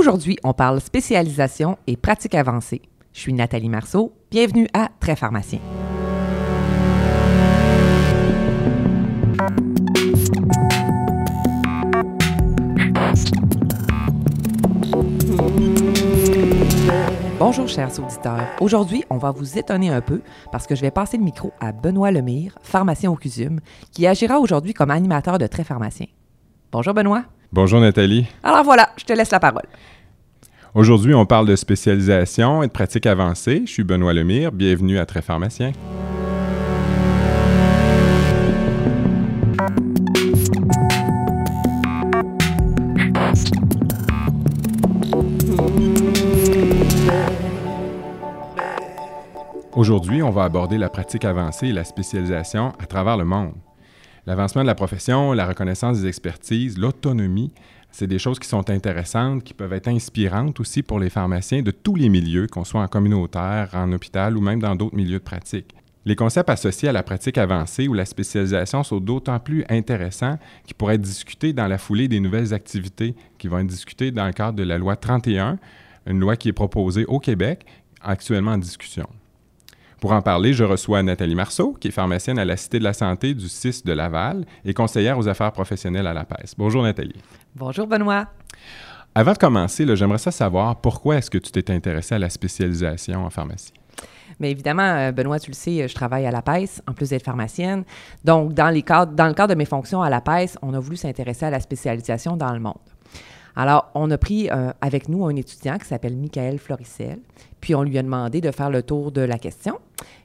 Aujourd'hui, on parle spécialisation et pratique avancée. Je suis Nathalie Marceau, bienvenue à Très Pharmacien. Bonjour chers auditeurs, aujourd'hui on va vous étonner un peu parce que je vais passer le micro à Benoît Lemire, pharmacien au Cusum, qui agira aujourd'hui comme animateur de Très Pharmacien. Bonjour Benoît. Bonjour Nathalie. Alors voilà, je te laisse la parole. Aujourd'hui on parle de spécialisation et de pratique avancée. Je suis Benoît Lemire, bienvenue à Très Pharmacien. Aujourd'hui, on va aborder la pratique avancée et la spécialisation à travers le monde. L'avancement de la profession, la reconnaissance des expertises, l'autonomie, c'est des choses qui sont intéressantes, qui peuvent être inspirantes aussi pour les pharmaciens de tous les milieux, qu'on soit en communautaire, en hôpital ou même dans d'autres milieux de pratique. Les concepts associés à la pratique avancée ou la spécialisation sont d'autant plus intéressants qu'ils pourraient être discutés dans la foulée des nouvelles activités qui vont être discutées dans le cadre de la Loi 31, une loi qui est proposée au Québec, actuellement en discussion. Pour en parler, je reçois Nathalie Marceau, qui est pharmacienne à la Cité de la Santé du CISSS de Laval et conseillère aux affaires professionnelles à la PES. Bonjour Nathalie. Bonjour Benoît. Avant de commencer, là, j'aimerais ça savoir pourquoi est-ce que tu t'es intéressée à la spécialisation en pharmacie? Bien évidemment, Benoît, tu le sais, je travaille à la PES, en plus d'être pharmacienne. Donc, dans le cadre de mes fonctions à la PES, on a voulu s'intéresser à la spécialisation dans le monde. Alors, on a pris avec nous un étudiant qui s'appelle Michaël Floricel, puis on lui a demandé de faire le tour de la question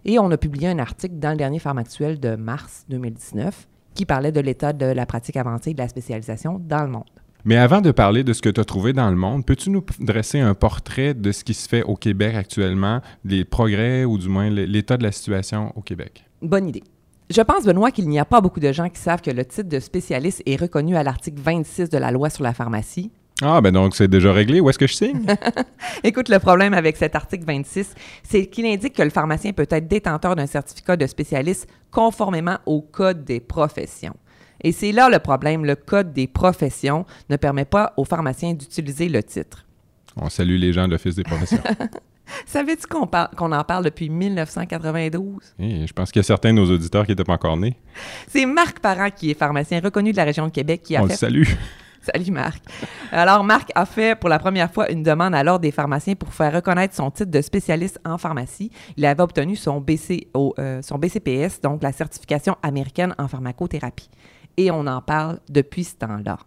et on a publié un article dans le dernier Pharmactuel de mars 2019 qui parlait de l'état de la pratique avancée et de la spécialisation dans le monde. Mais avant de parler de ce que tu as trouvé dans le monde, peux-tu nous dresser un portrait de ce qui se fait au Québec actuellement, des progrès ou du moins l'état de la situation au Québec? Bonne idée. Je pense, Benoît, qu'il n'y a pas beaucoup de gens qui savent que le titre de spécialiste est reconnu à l'article 26 de la Loi sur la pharmacie. Ah, ben donc c'est déjà réglé. Où est-ce que je signe? Écoute, le problème avec cet article 26, c'est qu'il indique que le pharmacien peut être détenteur d'un certificat de spécialiste conformément au Code des professions. Et c'est là le problème. Le Code des professions ne permet pas aux pharmaciens d'utiliser le titre. On salue les gens de l'Office des professions. Savais-tu qu'on en parle depuis 1992? Hey, je pense qu'il y a certains de nos auditeurs qui n'étaient pas encore nés. C'est Marc Parent qui est pharmacien reconnu de la région de Québec qui a fait... On le salue! Salut Marc. Alors Marc a fait pour la première fois une demande à l'Ordre des pharmaciens pour faire reconnaître son titre de spécialiste en pharmacie. Il avait obtenu son BCPS, donc la certification américaine en pharmacothérapie. Et on en parle depuis ce temps-là.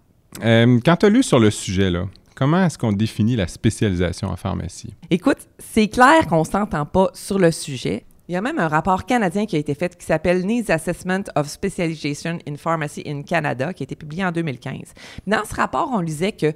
Quand tu as lu sur le sujet, là, comment est-ce qu'on définit la spécialisation en pharmacie? Écoute, c'est clair qu'on ne s'entend pas sur le sujet. Il y a même un rapport canadien qui a été fait qui s'appelle « Needs Assessment of Specialization in Pharmacy in Canada » qui a été publié en 2015. Dans ce rapport, on lisait que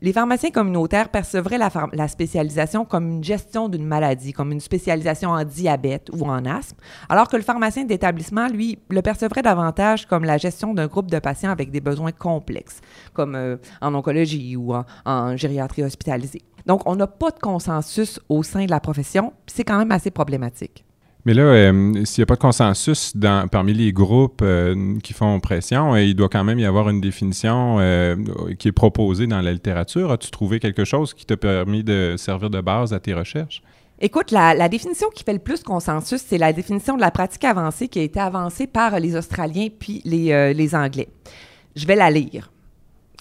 les pharmaciens communautaires percevraient la spécialisation comme une gestion d'une maladie, comme une spécialisation en diabète ou en asthme, alors que le pharmacien d'établissement, lui, le percevrait davantage comme la gestion d'un groupe de patients avec des besoins complexes, comme en oncologie ou en gériatrie hospitalisée. Donc, on n'a pas de consensus au sein de la profession, puis c'est quand même assez problématique. Mais là, s'il n'y a pas de consensus parmi les groupes qui font pression, il doit quand même y avoir une définition qui est proposée dans la littérature. As-tu trouvé quelque chose qui t'a permis de servir de base à tes recherches? Écoute, la définition qui fait le plus consensus, c'est la définition de la pratique avancée qui a été avancée par les Australiens puis les Anglais. Je vais la lire.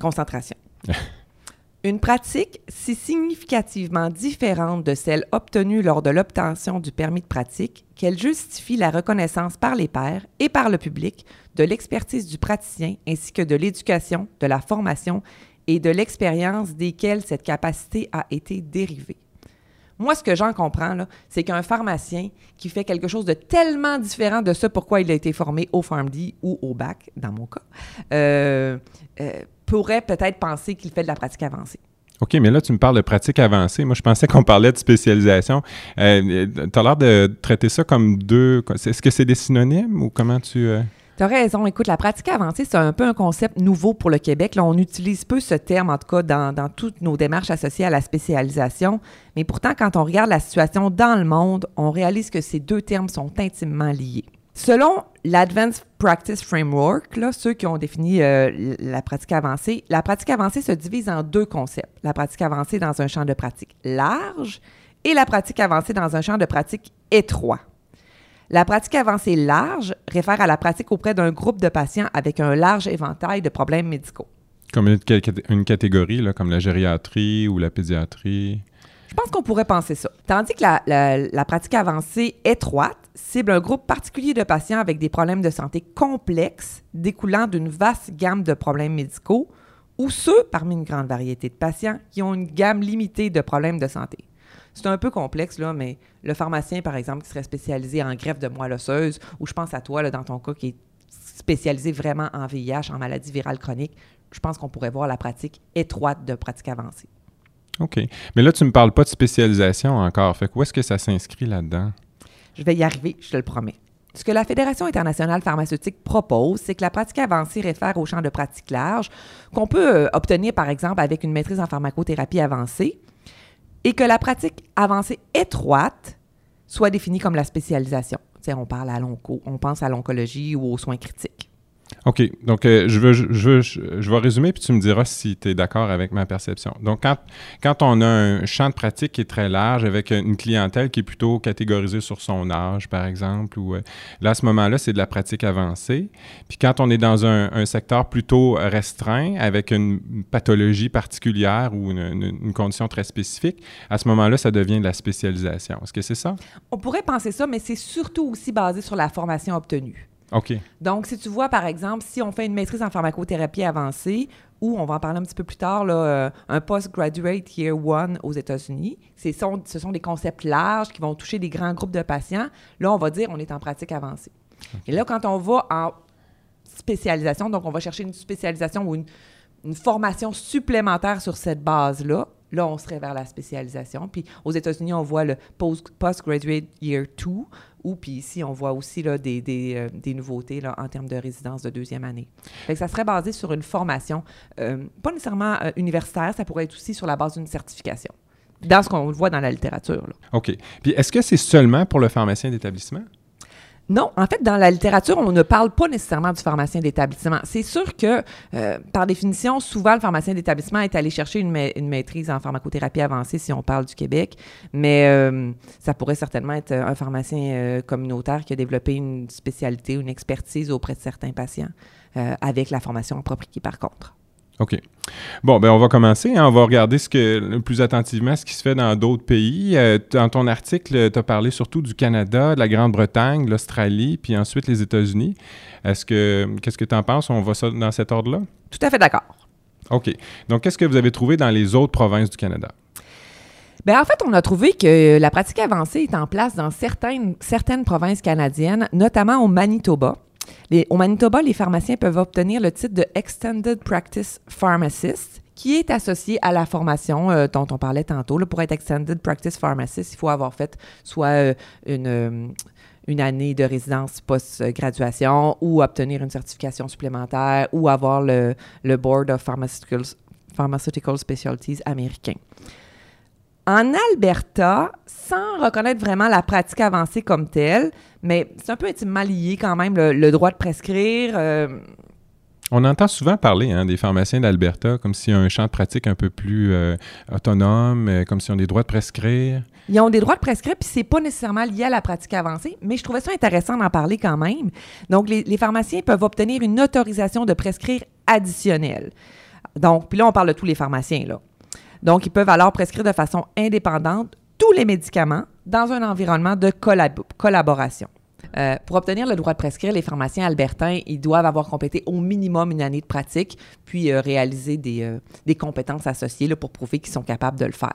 Concentration. Une pratique, si significativement différente de celle obtenue lors de l'obtention du permis de pratique, qu'elle justifie la reconnaissance par les pairs et par le public de l'expertise du praticien ainsi que de l'éducation, de la formation et de l'expérience desquelles cette capacité a été dérivée. Moi, ce que j'en comprends, là, c'est qu'un pharmacien qui fait quelque chose de tellement différent de ce pourquoi il a été formé au PharmD ou au bac, dans mon cas, pourrait peut-être penser qu'il fait de la pratique avancée. OK, mais là, tu me parles de pratique avancée. Moi, je pensais qu'on parlait de spécialisation. Tu as l'air de traiter ça comme deux... Est-ce que c'est des synonymes ou comment tu... Tu as raison. Écoute, la pratique avancée, c'est un peu un concept nouveau pour le Québec. Là, on utilise peu ce terme, en tout cas, dans toutes nos démarches associées à la spécialisation. Mais pourtant, quand on regarde la situation dans le monde, on réalise que ces deux termes sont intimement liés. Selon l'Advanced Practice Framework, là, ceux qui ont défini la pratique avancée se divise en deux concepts. La pratique avancée dans un champ de pratique large et la pratique avancée dans un champ de pratique étroit. La pratique avancée large réfère à la pratique auprès d'un groupe de patients avec un large éventail de problèmes médicaux. Comme une catégorie, là, comme la gériatrie ou la pédiatrie? Je pense qu'on pourrait penser ça. Tandis que la pratique avancée étroite cible un groupe particulier de patients avec des problèmes de santé complexes découlant d'une vaste gamme de problèmes médicaux ou ceux parmi une grande variété de patients qui ont une gamme limitée de problèmes de santé. C'est un peu complexe, là, mais le pharmacien, par exemple, qui serait spécialisé en greffe de moelle osseuse, ou je pense à toi, là, dans ton cas, qui est spécialisé vraiment en VIH, en maladie virale chronique, je pense qu'on pourrait voir la pratique étroite de pratique avancée. OK. Mais là, tu ne me parles pas de spécialisation encore. Fait que où est-ce que ça s'inscrit là-dedans? Je vais y arriver, je te le promets. Ce que la Fédération internationale pharmaceutique propose, c'est que la pratique avancée réfère au champ de pratique large qu'on peut obtenir, par exemple, avec une maîtrise en pharmacothérapie avancée, et que la pratique avancée étroite soit définie comme la spécialisation. T'sais, on pense à l'oncologie ou aux soins critiques. OK. Donc, je vais résumer, puis tu me diras si tu es d'accord avec ma perception. Donc, quand on a un champ de pratique qui est très large, avec une clientèle qui est plutôt catégorisée sur son âge, par exemple, ou là, à ce moment-là, c'est de la pratique avancée. Puis quand on est dans un secteur plutôt restreint, avec une pathologie particulière ou une condition très spécifique, à ce moment-là, ça devient de la spécialisation. Est-ce que c'est ça? On pourrait penser ça, mais c'est surtout aussi basé sur la formation obtenue. OK. Donc, si tu vois, par exemple, si on fait une maîtrise en pharmacothérapie avancée, ou on va en parler un petit peu plus tard, là, un Postgraduate Year 1 aux États-Unis, ce sont des concepts larges qui vont toucher des grands groupes de patients. Là, on va dire on est en pratique avancée. Okay. Et là, quand on va en spécialisation, donc on va chercher une spécialisation ou une formation supplémentaire sur cette base-là, là, on serait vers la spécialisation. Puis aux États-Unis, on voit le Postgraduate Year 2, ou puis ici, on voit aussi là, des nouveautés là, en termes de résidence de deuxième année. Fait que ça serait basé sur une formation, pas nécessairement universitaire, ça pourrait être aussi sur la base d'une certification, dans ce qu'on voit dans la littérature. Là. OK. Puis est-ce que c'est seulement pour le pharmacien d'établissement? Non, en fait, dans la littérature, on ne parle pas nécessairement du pharmacien d'établissement. C'est sûr que, par définition, souvent, le pharmacien d'établissement est allé chercher une maîtrise en pharmacothérapie avancée, si on parle du Québec, mais ça pourrait certainement être un pharmacien communautaire qui a développé une spécialité ou une expertise auprès de certains patients, avec la formation appropriée, par contre. OK. Bon, bien, on va commencer. Hein. On va regarder plus attentivement ce qui se fait dans d'autres pays. Dans ton article, tu as parlé surtout du Canada, de la Grande-Bretagne, l'Australie, puis ensuite les États-Unis. Qu'est-ce que tu en penses? On va ça dans cet ordre-là? Tout à fait d'accord. OK. Donc, qu'est-ce que vous avez trouvé dans les autres provinces du Canada? Bien, en fait, on a trouvé que la pratique avancée est en place dans certaines provinces canadiennes, notamment au Manitoba. Au Manitoba, les pharmaciens peuvent obtenir le titre de Extended Practice Pharmacist, qui est associé à la formation dont on parlait tantôt. Là, pour être Extended Practice Pharmacist, il faut avoir fait soit une année de résidence post-graduation ou obtenir une certification supplémentaire ou avoir le Board of Pharmaceutical Specialties américain. En Alberta, sans reconnaître vraiment la pratique avancée comme telle, mais c'est un peu intimement lié quand même, le droit de prescrire. On entend souvent parler des pharmaciens d'Alberta comme s'il y a un champ de pratique un peu plus autonome, comme s'ils ont des droits de prescrire. Ils ont des droits de prescrire, puis c'est pas nécessairement lié à la pratique avancée, mais je trouvais ça intéressant d'en parler quand même. Donc, les pharmaciens peuvent obtenir une autorisation de prescrire additionnelle. Donc, puis là, on parle de tous les pharmaciens, là. Donc, ils peuvent alors prescrire de façon indépendante tous les médicaments dans un environnement de collaboration. Pour obtenir le droit de prescrire, les pharmaciens albertains, ils doivent avoir complété au minimum une année de pratique, puis réaliser des compétences associées là, pour prouver qu'ils sont capables de le faire.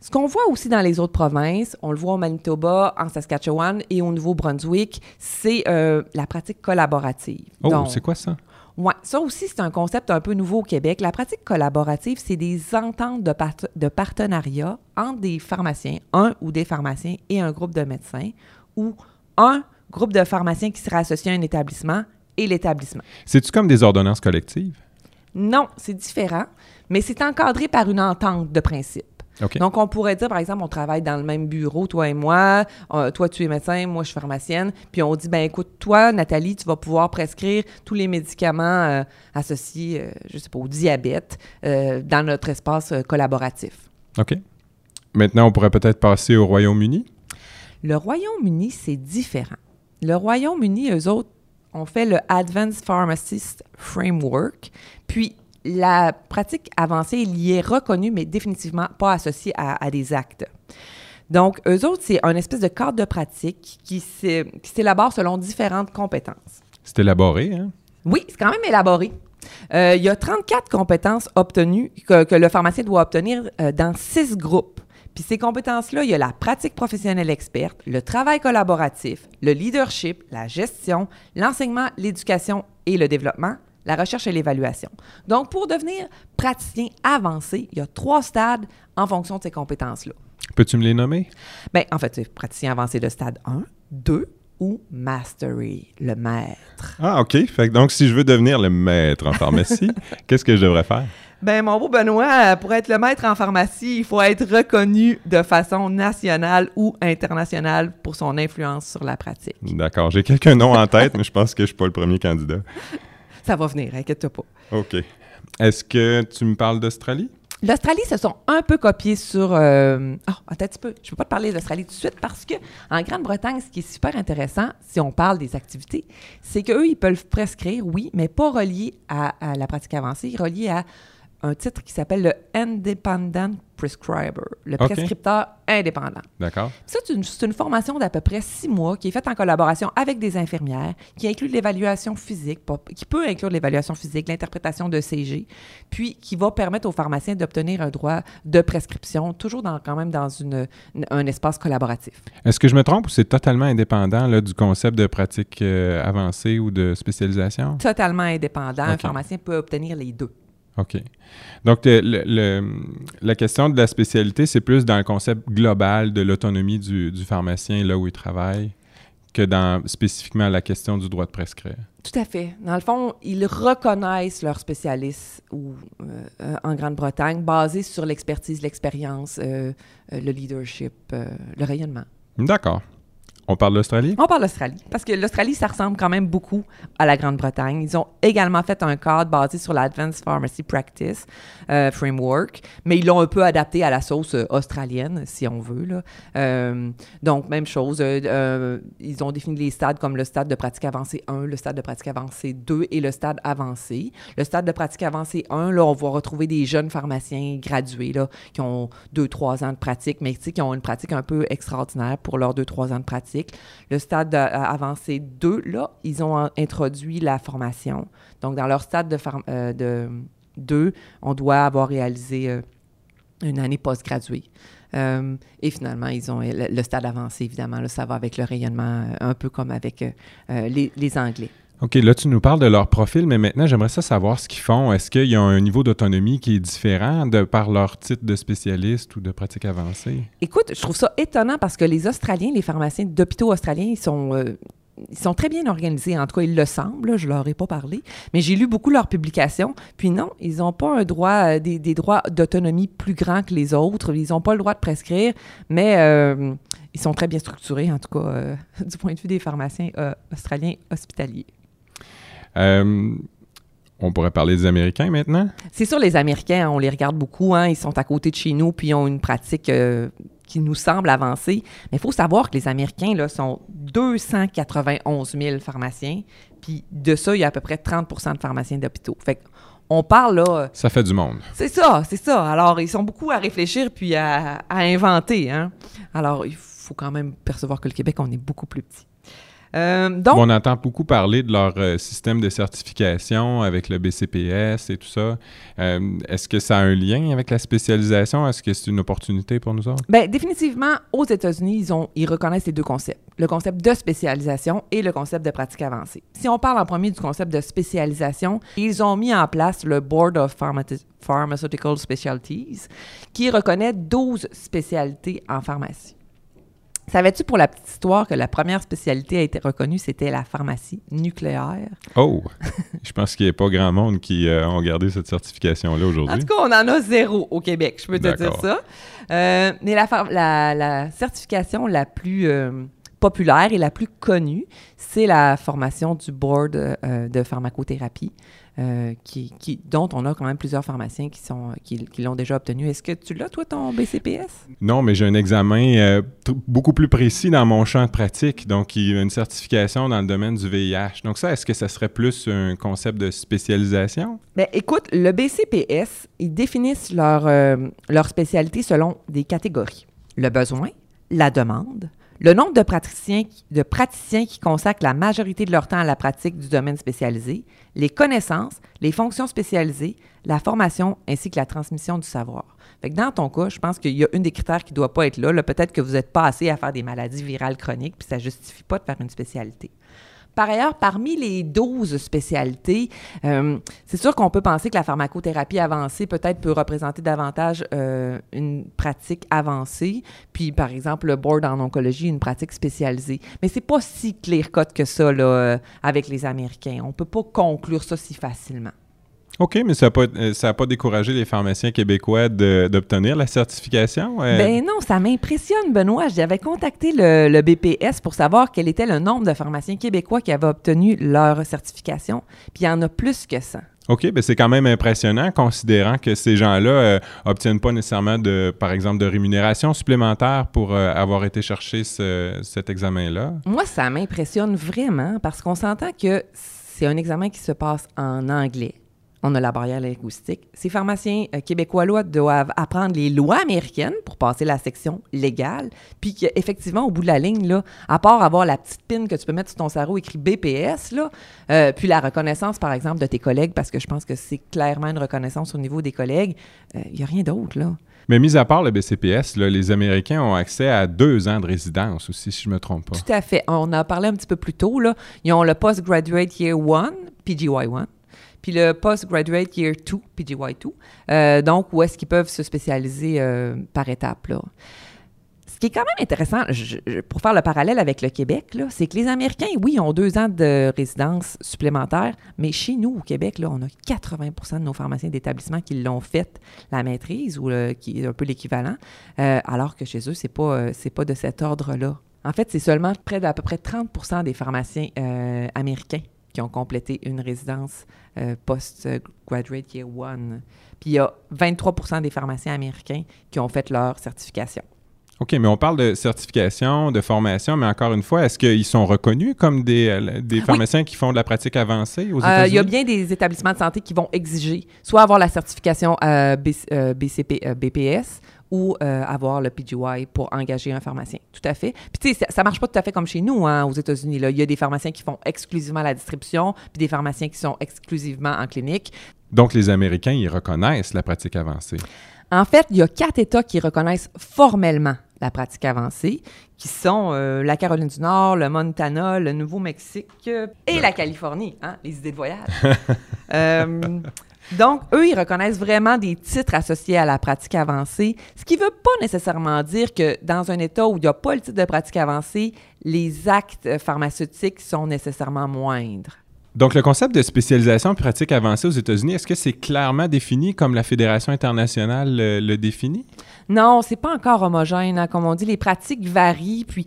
Ce qu'on voit aussi dans les autres provinces, on le voit au Manitoba, en Saskatchewan et au Nouveau-Brunswick, c'est la pratique collaborative. Oh, c'est quoi ça? Oui, ça aussi, c'est un concept un peu nouveau au Québec. La pratique collaborative, c'est des ententes de partenariat entre des pharmaciens, un ou des pharmaciens et un groupe de médecins, ou un groupe de pharmaciens qui sera associé à un établissement et l'établissement. C'est-tu comme des ordonnances collectives? Non, c'est différent, mais c'est encadré par une entente de principe. Okay. Donc, on pourrait dire, par exemple, on travaille dans le même bureau, toi et moi, toi, tu es médecin, moi, je suis pharmacienne, puis on dit, ben écoute, toi, Nathalie, tu vas pouvoir prescrire tous les médicaments associés, je sais pas, au diabète dans notre espace collaboratif. OK. Maintenant, on pourrait peut-être passer au Royaume-Uni? Le Royaume-Uni, c'est différent. Le Royaume-Uni, eux autres, on fait le Advanced Pharmacist Framework, puis la pratique avancée, il y est reconnue, mais définitivement pas associée à des actes. Donc, eux autres, c'est une espèce de cadre de pratique qui s'élabore selon différentes compétences. C'est élaboré, hein? Oui, c'est quand même élaboré. Il y a 34 compétences obtenues que le pharmacien doit obtenir dans 6 groupes. Puis ces compétences-là, il y a la pratique professionnelle experte, le travail collaboratif, le leadership, la gestion, l'enseignement, l'éducation et le développement, la recherche et l'évaluation. Donc, pour devenir praticien avancé, il y a 3 stades en fonction de ces compétences-là. Peux-tu me les nommer? Bien, en fait, c'est praticien avancé de stade 1, 2 ou mastery, le maître. Ah, OK. Fait que donc, si je veux devenir le maître en pharmacie, qu'est-ce que je devrais faire? Bien, mon beau Benoît, pour être le maître en pharmacie, il faut être reconnu de façon nationale ou internationale pour son influence sur la pratique. D'accord. J'ai quelques noms en tête, mais je pense que je ne suis pas le premier candidat. Ça va venir, inquiète-toi pas. OK. Est-ce que tu me parles d'Australie? L'Australie se sont un peu copiés sur... attends un petit peu, je ne peux pas te parler de l'Australie tout de suite parce que en Grande-Bretagne, ce qui est super intéressant, si on parle des activités, c'est qu'eux, ils peuvent prescrire, oui, mais pas relié à la pratique avancée, relié à un titre qui s'appelle le « Independent Prescriber », le prescripteur indépendant. D'accord. Ça, c'est une formation d'à peu près 6 mois qui est faite en collaboration avec des infirmières, qui inclut l'évaluation physique, qui peut inclure l'évaluation physique, l'interprétation de CG, puis qui va permettre aux pharmaciens d'obtenir un droit de prescription, toujours quand même dans un espace collaboratif. Est-ce que je me trompe ou c'est totalement indépendant là, du concept de pratique avancée ou de spécialisation? Totalement indépendant. Okay. Un pharmacien peut obtenir les deux. OK. Donc, la question de la spécialité, c'est plus dans le concept global de l'autonomie du pharmacien, là où il travaille, que dans spécifiquement la question du droit de prescrire. Tout à fait. Dans le fond, ils reconnaissent leurs spécialistes en Grande-Bretagne basés sur l'expertise, l'expérience, le leadership, le rayonnement. D'accord. On parle d'Australie? On parle d'Australie, parce que l'Australie, ça ressemble quand même beaucoup à la Grande-Bretagne. Ils ont également fait un cadre basé sur l'Advanced Pharmacy Practice Framework, mais ils l'ont un peu adapté à la sauce australienne, si on veut, là. Donc, même chose, ils ont défini les stades comme le stade de pratique avancée 1, le stade de pratique avancée 2 et le stade avancé. Le stade de pratique avancée 1, là, on va retrouver des jeunes pharmaciens gradués, là, qui ont 2-3 ans de pratique, mais qui ont une pratique un peu extraordinaire pour leurs 2-3 ans de pratique. Le stade avancé 2, là, ils ont introduit la formation. Donc, dans leur stade de 2, on doit avoir réalisé une année post-graduée. Et finalement, ils ont le stade avancé, évidemment. Là, ça va avec le rayonnement, un peu comme avec les Anglais. OK, là, tu nous parles de leur profil, mais maintenant, j'aimerais ça savoir ce qu'ils font. Est-ce qu'ils ont un niveau d'autonomie qui est différent de par leur titre de spécialiste ou de pratique avancée? Écoute, je trouve ça étonnant parce que les Australiens, les pharmaciens d'hôpitaux australiens, ils sont très bien organisés. En tout cas, ils le semblent. Là, je leur ai pas parlé, mais j'ai lu beaucoup leurs publications. Puis non, ils n'ont pas un droit, des droits d'autonomie plus grands que les autres. Ils n'ont pas le droit de prescrire, mais... ils sont très bien structurés, en tout cas, du point de vue des pharmaciens australiens hospitaliers. On pourrait parler des Américains maintenant? C'est sûr, les Américains, on les regarde beaucoup. Hein, ils sont à côté de chez nous, puis ils ont une pratique qui nous semble avancée. Mais il faut savoir que les Américains, là, sont 291 000 pharmaciens. Puis de ça, il y a à peu près 30 % de pharmaciens d'hôpitaux. Fait qu'on parle là... Ça fait du monde. C'est ça, c'est ça. Alors, ils sont beaucoup à réfléchir puis à inventer. Hein. Alors, il faut quand même percevoir que le Québec, on est beaucoup plus petit. Donc, on entend beaucoup parler de leur système de certification avec le BCPS et tout ça. Est-ce que ça a un lien avec la spécialisation? Est-ce que c'est une opportunité pour nous autres? Bien, définitivement, aux États-Unis, ils reconnaissent les deux concepts, le concept de spécialisation et le concept de pratique avancée. Si on parle en premier du concept de spécialisation, ils ont mis en place le Board of Pharmaceutical Specialties qui reconnaît 12 spécialités en pharmacie. Savais-tu pour la petite histoire que la première spécialité a été reconnue, c'était la pharmacie nucléaire? Oh! Je pense qu'il n'y a pas grand monde qui ont gardé cette certification-là aujourd'hui. En tout cas, on en a zéro au Québec, je peux te dire ça. Mais la certification la plus populaire et la plus connue, c'est la formation du Board de pharmacothérapie, dont on a quand même plusieurs pharmaciens qui l'ont déjà obtenu. Est-ce que tu l'as, toi, ton BCPS? Non, mais j'ai un examen beaucoup plus précis dans mon champ de pratique. Donc, il y a une certification dans le domaine du VIH. Donc ça, est-ce que ça serait plus un concept de spécialisation? Bien, écoute, le BCPS, ils définissent leur spécialité selon des catégories. Le besoin, la demande, le nombre de praticiens qui consacrent la majorité de leur temps à la pratique du domaine spécialisé, les connaissances, les fonctions spécialisées, la formation ainsi que la transmission du savoir. Fait que dans ton cas, je pense qu'il y a une des critères qui ne doit pas être là. Peut-être que vous n'êtes pas assez à faire des maladies virales chroniques, puis ça ne justifie pas de faire une spécialité. Par ailleurs, parmi les 12 spécialités, c'est sûr qu'on peut penser que la pharmacothérapie avancée peut-être peut représenter davantage une pratique avancée, puis par exemple le board en oncologie, une pratique spécialisée. Mais c'est pas si clear-cut que ça là, avec les Américains. On peut pas conclure ça si facilement. OK, mais ça n'a pas découragé les pharmaciens québécois d'obtenir la certification? Ben non, ça m'impressionne, Benoît. J'avais contacté le BPS pour savoir quel était le nombre de pharmaciens québécois qui avaient obtenu leur certification, puis il y en a plus que 100. OK, bien c'est quand même impressionnant, considérant que ces gens-là n'obtiennent pas nécessairement, par exemple, de rémunération supplémentaire pour avoir été chercher cet examen-là. Moi, ça m'impressionne vraiment, parce qu'on s'entend que c'est un examen qui se passe en anglais. On a la barrière linguistique. Ces pharmaciens québécois-là doivent apprendre les lois américaines pour passer la section légale, puis qu'effectivement, au bout de la ligne, là, à part avoir la petite pin que tu peux mettre sur ton sarrau écrit BPS, là, puis la reconnaissance, par exemple, de tes collègues, parce que je pense que c'est clairement une reconnaissance au niveau des collègues, il n'y a rien d'autre, là. Mais mis à part le BCPS, là, les Américains ont accès à 2 ans de résidence aussi, si je ne me trompe pas. Tout à fait. On en parlait un petit peu plus tôt, là. Ils ont le Postgraduate Year 1, PGY-1, puis le Postgraduate Year 2, PGY-2, donc où est-ce qu'ils peuvent se spécialiser par étapes, là. Ce qui est quand même intéressant, pour faire le parallèle avec le Québec, là, c'est que les Américains, oui, ont 2 ans de résidence supplémentaire, mais chez nous, au Québec, là, on a 80% de nos pharmaciens d'établissement qui l'ont fait, la maîtrise, ou qui est un peu l'équivalent, alors que chez eux, c'est pas de cet ordre-là. En fait, c'est seulement près d'à peu près 30% des pharmaciens américains qui ont complété une résidence post-graduate year 1. Puis il y a 23% des pharmaciens américains qui ont fait leur certification. OK, mais on parle de certification, de formation, mais encore une fois, est-ce qu'ils sont reconnus comme des pharmaciens qui font de la pratique avancée aux États-Unis? Il y a bien des établissements de santé qui vont exiger soit avoir la certification BPS ou avoir le PGY pour engager un pharmacien. Tout à fait. Puis tu sais, ça ne marche pas tout à fait comme chez nous, hein, aux États-Unis. Là. Il y a des pharmaciens qui font exclusivement la distribution, puis des pharmaciens qui sont exclusivement en clinique. Donc, les Américains, ils reconnaissent la pratique avancée? En fait, il y a 4 États qui reconnaissent formellement la pratique avancée, qui sont la Caroline du Nord, le Montana, le Nouveau-Mexique et la Californie, hein, les idées de voyage. Donc, eux, ils reconnaissent vraiment des titres associés à la pratique avancée, ce qui ne veut pas nécessairement dire que dans un État où il n'y a pas le titre de pratique avancée, les actes pharmaceutiques sont nécessairement moindres. Donc, le concept de spécialisation pratique avancée aux États-Unis, est-ce que c'est clairement défini comme la Fédération internationale le définit? Non, c'est pas encore homogène, hein, comme on dit. Les pratiques varient, puis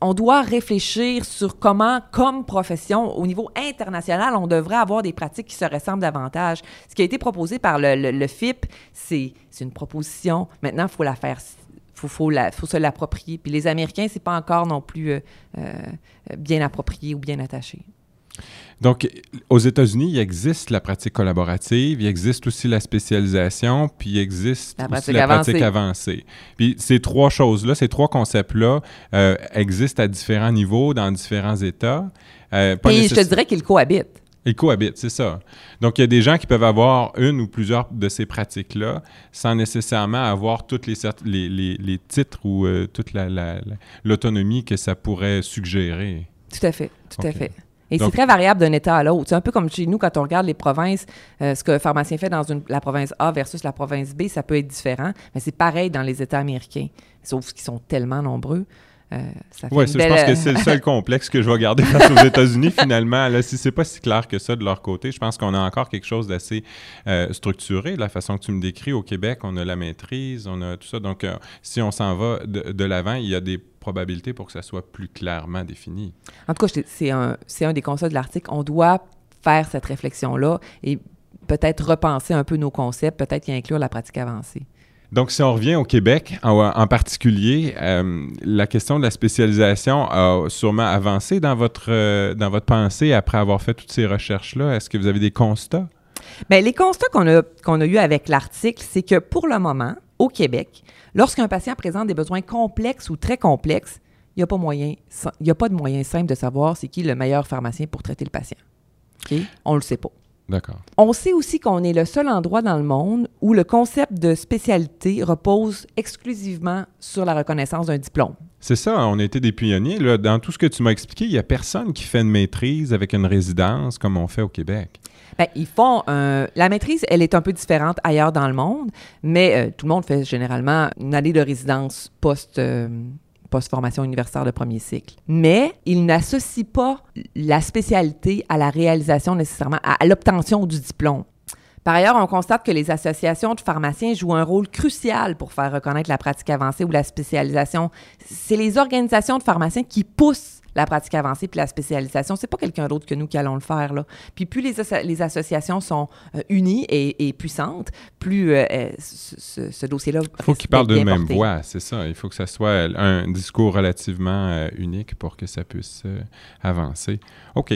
on doit réfléchir sur comment, comme profession, au niveau international, on devrait avoir des pratiques qui se ressemblent davantage. Ce qui a été proposé par le FIP, c'est une proposition. Maintenant, il faut la faire. Il faut se l'approprier. Puis les Américains, c'est pas encore non plus bien approprié ou bien attaché. Donc, aux États-Unis, il existe la pratique collaborative, il existe aussi la spécialisation, puis il existe la pratique avancée. Puis ces 3 choses-là, ces 3 concepts-là existent à différents niveaux, dans différents États. Je te dirais qu'ils cohabitent. Ils cohabitent, c'est ça. Donc, il y a des gens qui peuvent avoir une ou plusieurs de ces pratiques-là sans nécessairement avoir tous les titres ou toute l'autonomie que ça pourrait suggérer. Tout à fait, tout à fait. Et donc, c'est très variable d'un État à l'autre. C'est un peu comme chez nous, quand on regarde les provinces, ce qu'un pharmacien fait dans la province A versus la province B, ça peut être différent, mais c'est pareil dans les États américains, sauf qu'ils sont tellement nombreux Oui, je pense que c'est le seul complexe que je vais garder face aux États-Unis, finalement. Là, si c'est pas si clair que ça de leur côté, je pense qu'on a encore quelque chose d'assez structuré. La façon que tu me décris, au Québec, on a la maîtrise, on a tout ça. Donc, si on s'en va de l'avant, il y a des probabilités pour que ça soit plus clairement défini. En tout cas, c'est un des constats de l'article. On doit faire cette réflexion-là et peut-être repenser un peu nos concepts, peut-être y inclure la pratique avancée. Donc, si on revient au Québec, en particulier, la question de la spécialisation a sûrement avancé dans votre pensée après avoir fait toutes ces recherches-là. Est-ce que vous avez des constats? Bien, les constats qu'on a eus avec l'article, c'est que pour le moment, au Québec, lorsqu'un patient présente des besoins complexes ou très complexes, il n'y a pas de moyen simple de savoir c'est qui le meilleur pharmacien pour traiter le patient. Okay? On ne le sait pas. D'accord. On sait aussi qu'on est le seul endroit dans le monde où le concept de spécialité repose exclusivement sur la reconnaissance d'un diplôme. C'est ça, on était des pionniers. Là. Dans tout ce que tu m'as expliqué, il n'y a personne qui fait une maîtrise avec une résidence comme on fait au Québec. Bien, ils font... la maîtrise, elle est un peu différente ailleurs dans le monde, mais tout le monde fait généralement une année de résidence post-formation universitaire de premier cycle. Mais ils n'associent pas la spécialité à la réalisation nécessairement, à l'obtention du diplôme. Par ailleurs, on constate que les associations de pharmaciens jouent un rôle crucial pour faire reconnaître la pratique avancée ou la spécialisation. C'est les organisations de pharmaciens qui poussent la pratique avancée puis la spécialisation. C'est pas quelqu'un d'autre que nous qui allons le faire, là. Puis plus les associations sont unies et puissantes, plus ce dossier-là... Il faut qu'ils parlent de même voix, c'est ça. Il faut que ça soit un discours relativement unique pour que ça puisse avancer. OK.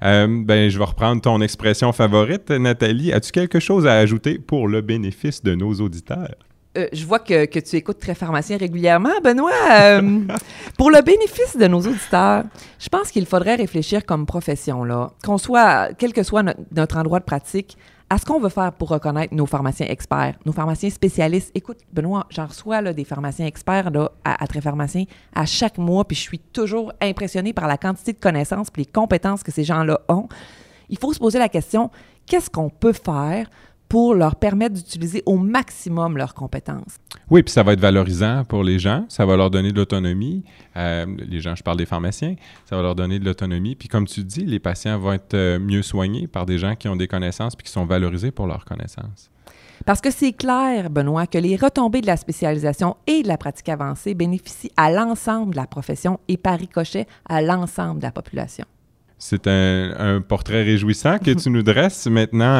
Ben, je vais reprendre ton expression favorite, Nathalie. As-tu quelque chose à ajouter pour le bénéfice de nos auditeurs? Je vois que tu écoutes Très Pharmacien régulièrement, Benoît. Pour le bénéfice de nos auditeurs, je pense qu'il faudrait réfléchir comme profession, là, qu'on soit, quel que soit notre endroit de pratique, à ce qu'on veut faire pour reconnaître nos pharmaciens experts, nos pharmaciens spécialistes. Écoute, Benoît, j'en reçois là, des pharmaciens experts là, à Très Pharmacien à chaque mois, puis je suis toujours impressionnée par la quantité de connaissances et les compétences que ces gens-là ont. Il faut se poser la question, qu'est-ce qu'on peut faire pour leur permettre d'utiliser au maximum leurs compétences. Oui, puis ça va être valorisant pour les gens, ça va leur donner de l'autonomie. Les gens, je parle des pharmaciens, ça va leur donner de l'autonomie. Puis comme tu dis, les patients vont être mieux soignés par des gens qui ont des connaissances puis qui sont valorisés pour leurs connaissances. Parce que c'est clair, Benoît, que les retombées de la spécialisation et de la pratique avancée bénéficient à l'ensemble de la profession et par ricochet à l'ensemble de la population. C'est un portrait réjouissant que tu nous dresses. Maintenant,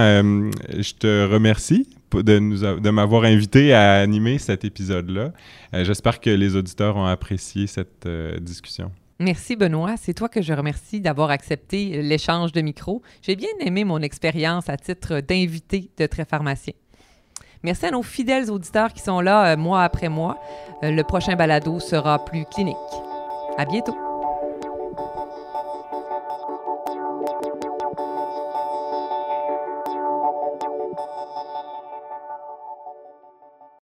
je te remercie de m'avoir invité à animer cet épisode-là. J'espère que les auditeurs ont apprécié cette discussion. Merci, Benoît. C'est toi que je remercie d'avoir accepté l'échange de micro. J'ai bien aimé mon expérience à titre d'invité de Très Pharmacien. Merci à nos fidèles auditeurs qui sont là mois après mois. Le prochain balado sera plus clinique. À bientôt.